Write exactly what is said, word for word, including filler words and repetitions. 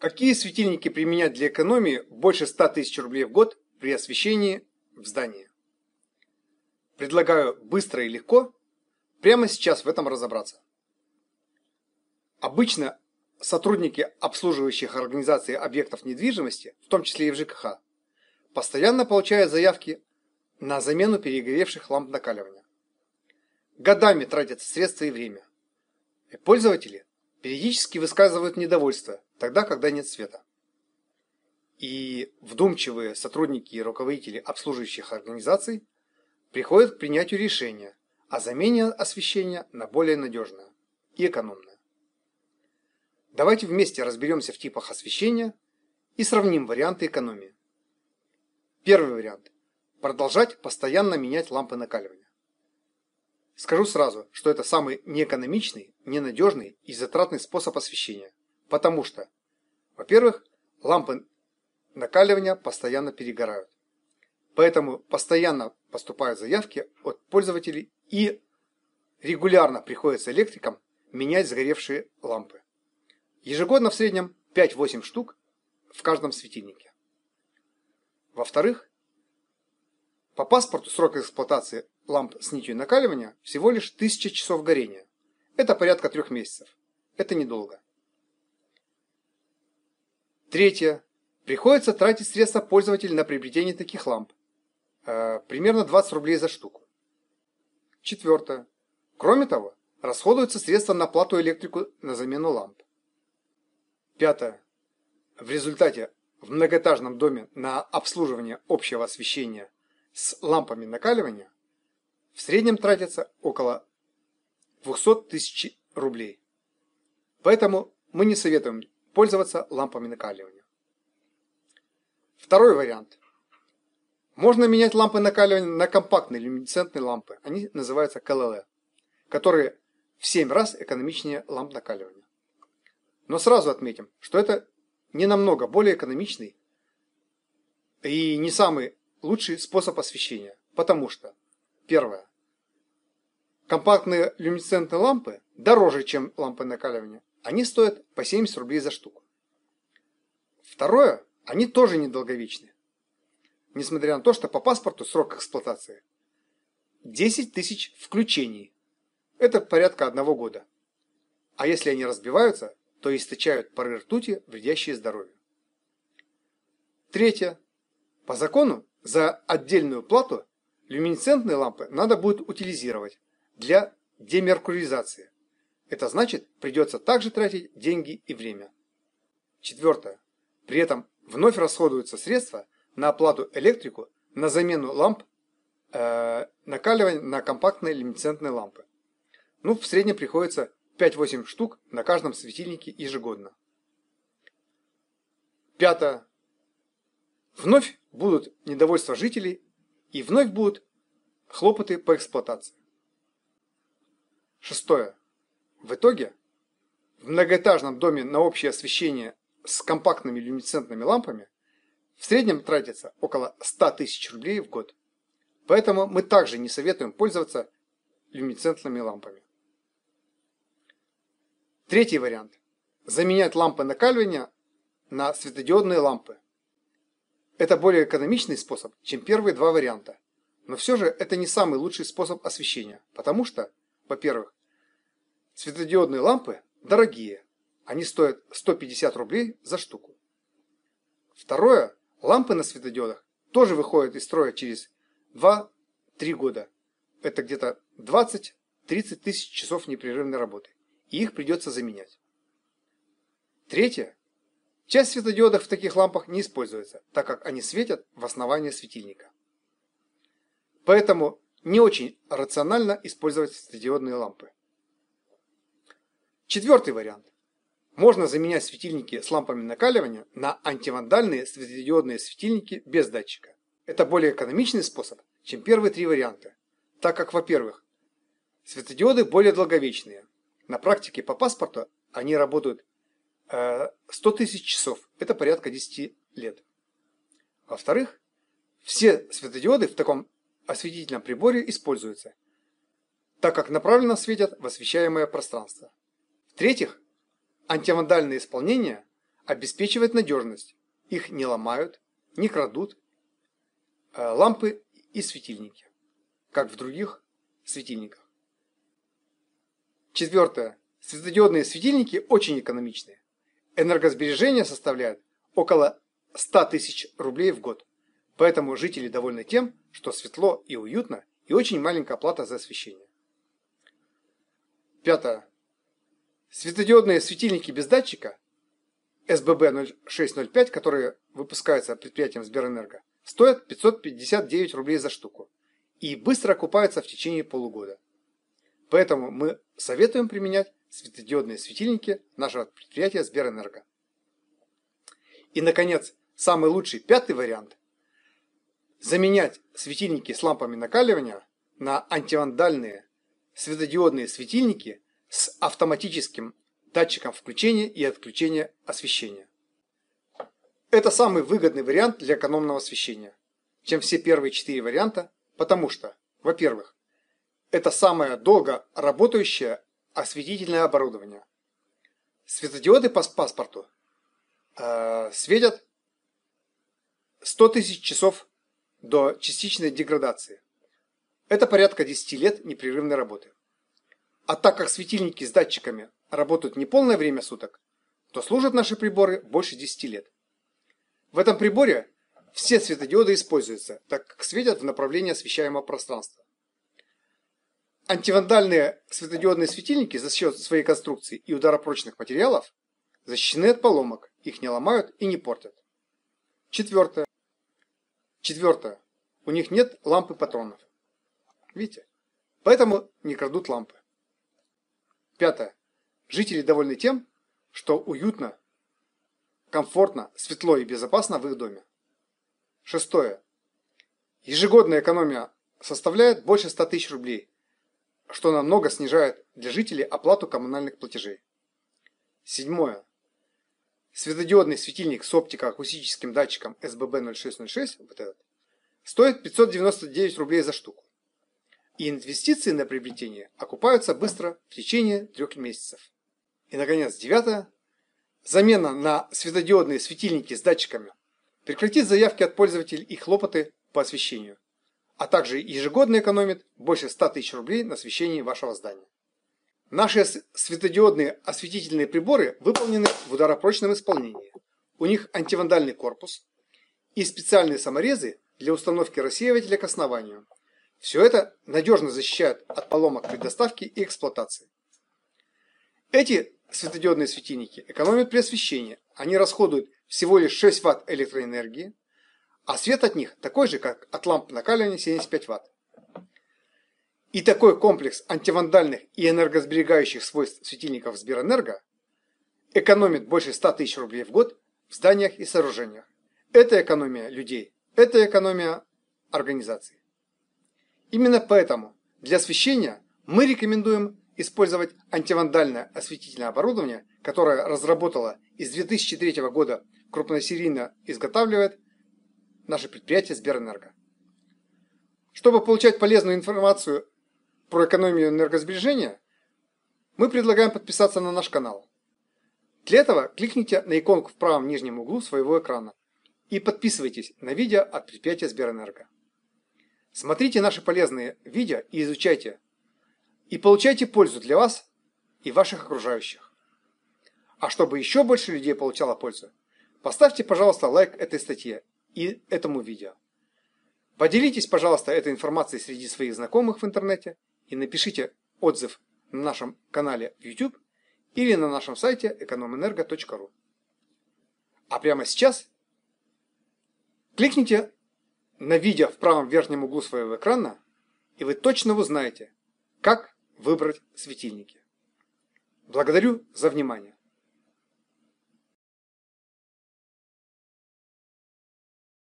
Какие светильники применять для экономии больше ста тысяч рублей в год при освещении в здании? Предлагаю быстро и легко прямо сейчас в этом разобраться. Обычно сотрудники обслуживающих организаций объектов недвижимости, в том числе и в ЖКХ, постоянно получают заявки на замену перегоревших ламп накаливания. Годами тратятся средства и время. И пользователи периодически высказывают недовольство тогда, когда нет света. И вдумчивые сотрудники и руководители обслуживающих организаций приходят к принятию решения о замене освещения на более надежное и экономное. Давайте вместе разберемся в типах освещения и сравним варианты экономии. Первый вариант – продолжать постоянно менять лампы накаливания. Скажу сразу, что это самый неэкономичный, ненадежный и затратный способ освещения, потому что, во-первых, лампы накаливания постоянно перегорают, поэтому постоянно поступают заявки от пользователей и регулярно приходится электрикам менять сгоревшие лампы. Ежегодно в среднем пять-восемь штук в каждом светильнике. Во-вторых, по паспорту срок эксплуатации ламп с нитью накаливания всего лишь тысяча часов горения. Это порядка трех месяцев. Это недолго. Третье. Приходится тратить средства пользователя на приобретение таких ламп. Э, примерно двадцать рублей за штуку. Четвертое. Кроме того, расходуются средства на плату электрику на замену ламп. Пятое. В результате в многоэтажном доме на обслуживание общего освещения с лампами накаливания в среднем тратится около двухсот тысяч рублей. Поэтому мы не советуем пользоваться лампами накаливания. Второй вариант. Можно менять лампы накаливания на компактные люминесцентные лампы. Они называются ка эл эл, которые в семь раз экономичнее ламп накаливания. Но сразу отметим, что это не намного более экономичный и не самый лучший способ освещения, потому что, первое, компактные люминесцентные лампы дороже, чем лампы накаливания. Они стоят по семьдесят рублей за штуку. Второе, они тоже недолговечны, несмотря на то, что по паспорту срок эксплуатации десять тысяч включений. Это порядка одного года. А если они разбиваются, то источают пары ртути, вредящие здоровью. Третье. По закону за отдельную плату люминесцентные лампы надо будет утилизировать для демеркуризации. Это значит, придется также тратить деньги и время. Четвертое. При этом вновь расходуются средства на оплату электрику на замену ламп, э, накаливания на компактные люминесцентные лампы. Ну, в среднем приходится пять-восемь штук на каждом светильнике ежегодно. Пятое. Вновь будут недовольства жителей и вновь будут хлопоты по эксплуатации. Шестое. В итоге в многоэтажном доме на общее освещение с компактными люминесцентными лампами в среднем тратится около ста тысяч рублей в год. Поэтому мы также не советуем пользоваться люминесцентными лампами. Третий вариант. Заменять лампы накаливания на светодиодные лампы. Это более экономичный способ, чем первые два варианта. Но все же это не самый лучший способ освещения, потому что, во-первых, светодиодные лампы дорогие. Они стоят сто пятьдесят рублей за штуку. Второе, лампы на светодиодах тоже выходят из строя через два-три года. Это где-то двадцать-тридцать тысяч часов непрерывной работы. И их придется заменять. Третье. Часть светодиодов в таких лампах не используется, так как они светят в основании светильника. Поэтому не очень рационально использовать светодиодные лампы. Четвертый вариант. Можно заменять светильники с лампами накаливания на антивандальные светодиодные светильники без датчика. Это более экономичный способ, чем первые три варианта, так как, во-первых, светодиоды более долговечные. На практике по паспорту они работают сто тысяч часов, это порядка десяти лет. Во-вторых, все светодиоды в таком осветительном приборе используются, так как направленно светят в освещаемое пространство. В-третьих, антивандальные исполнения обеспечивает надежность. Их не ломают, не крадут. Лампы и светильники, как в других светильниках. Четвертое. Светодиодные светильники очень экономичные. Энергосбережение составляет около ста тысяч рублей в год. Поэтому жители довольны тем, что светло и уютно, и очень маленькая плата за освещение. Пятое. Светодиодные светильники без датчика эс бэ бэ ноль шесть ноль пять, которые выпускаются предприятием СберЭнерго, стоят пятьсот пятьдесят девять рублей за штуку и быстро окупаются в течение полугода. Поэтому мы советуем применять светодиодные светильники нашего предприятия СберЭнерго. И, наконец, самый лучший пятый вариант – заменять светильники с лампами накаливания на антивандальные светодиодные светильники с автоматическим датчиком включения и отключения освещения. Это самый выгодный вариант для экономного освещения, чем все первые четыре варианта, потому что, во-первых, это самое долго работающее осветительное оборудование. Светодиоды по паспорту э, светят сто тысяч часов до частичной деградации. Это порядка десяти лет непрерывной работы. А так как светильники с датчиками работают не полное время суток, то служат наши приборы больше десяти лет. В этом приборе все светодиоды используются, так как светят в направлении освещаемого пространства. Антивандальные светодиодные светильники за счет своей конструкции и ударопрочных материалов защищены от поломок, их не ломают и не портят. Четвертое. Четвертое. У них нет лампы патронов. Видите? Поэтому не крадут лампы. Пятое. Жители довольны тем, что уютно, комфортно, светло и безопасно в их доме. Шестое. Ежегодная экономия составляет больше ста тысяч рублей. Что намного снижает для жителей оплату коммунальных платежей. Седьмое. Светодиодный светильник с оптико-акустическим датчиком эс бэ бэ ноль шесть ноль шесть вот этот, стоит пятьсот девяносто девять рублей за штуку. И инвестиции на приобретение окупаются быстро в течение трех месяцев. И, наконец, девятое. Замена на светодиодные светильники с датчиками прекратит заявки от пользователей и хлопоты по освещению, а также ежегодно экономит больше ста тысяч рублей на освещении вашего здания. Наши светодиодные осветительные приборы выполнены в ударопрочном исполнении. У них антивандальный корпус и специальные саморезы для установки рассеивателя к основанию. Все это надежно защищает от поломок при доставке и эксплуатации. Эти светодиодные светильники экономят при освещении. Они расходуют всего лишь шесть ватт электроэнергии, а свет от них такой же, как от ламп накаливания семьдесят пять ватт. И такой комплекс антивандальных и энергосберегающих свойств светильников СберЭнерго экономит больше ста тысяч рублей в год в зданиях и сооружениях. Это экономия людей, это экономия организаций. Именно поэтому для освещения мы рекомендуем использовать антивандальное осветительное оборудование, которое разработало и с две тысячи третьего года крупносерийно изготавливает наше предприятие СберЭнерго. Чтобы получать полезную информацию про экономию энергосбережения, мы предлагаем подписаться на наш канал. Для этого кликните на иконку в правом нижнем углу своего экрана и подписывайтесь на видео от предприятия СберЭнерго. Смотрите наши полезные видео и изучайте, и получайте пользу для вас и ваших окружающих. А чтобы еще больше людей получало пользу, поставьте, пожалуйста, лайк этой статье и этому видео. Поделитесь, пожалуйста, этой информацией среди своих знакомых в интернете и напишите отзыв на нашем канале в YouTube или на нашем сайте эконом энерго точка ру. А прямо сейчас кликните на видео в правом верхнем углу своего экрана, и вы точно узнаете, как выбрать светильники. Благодарю за внимание.